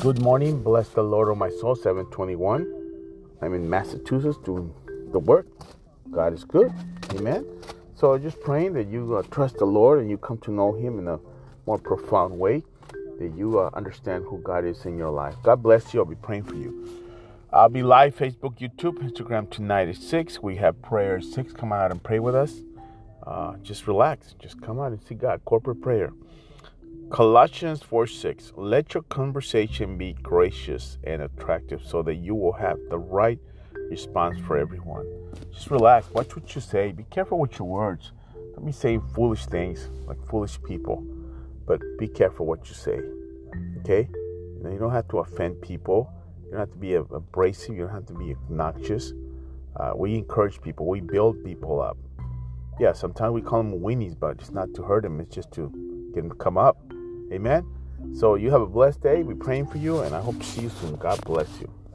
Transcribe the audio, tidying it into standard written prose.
Good morning, bless the Lord, O my soul, 721. I'm in Massachusetts doing the work. God is good, amen. So just praying that you trust the Lord and you come to know Him in a more profound way, that you understand who God is in your life. God bless you. I'll be praying for you. I'll be live, Facebook, YouTube, Instagram tonight at 6. We have prayer at 6. Come on out and pray with us. Just relax. Just come out and see God. Corporate prayer. Colossians 4:6. Let your conversation be gracious and attractive so that you will have the right response for everyone. Just relax. Watch what you say. Be careful with your words. Don't be saying foolish things like foolish people. But be careful what you say. Okay? You don't have to offend people. You don't have to be abrasive. You don't have to be obnoxious. We encourage people. We build people up. Yeah, sometimes we call them weenies, but it's not to hurt them. It's just to get them to come up. Amen. So you have a blessed day. We're praying for you, and I hope to see you soon. God bless you.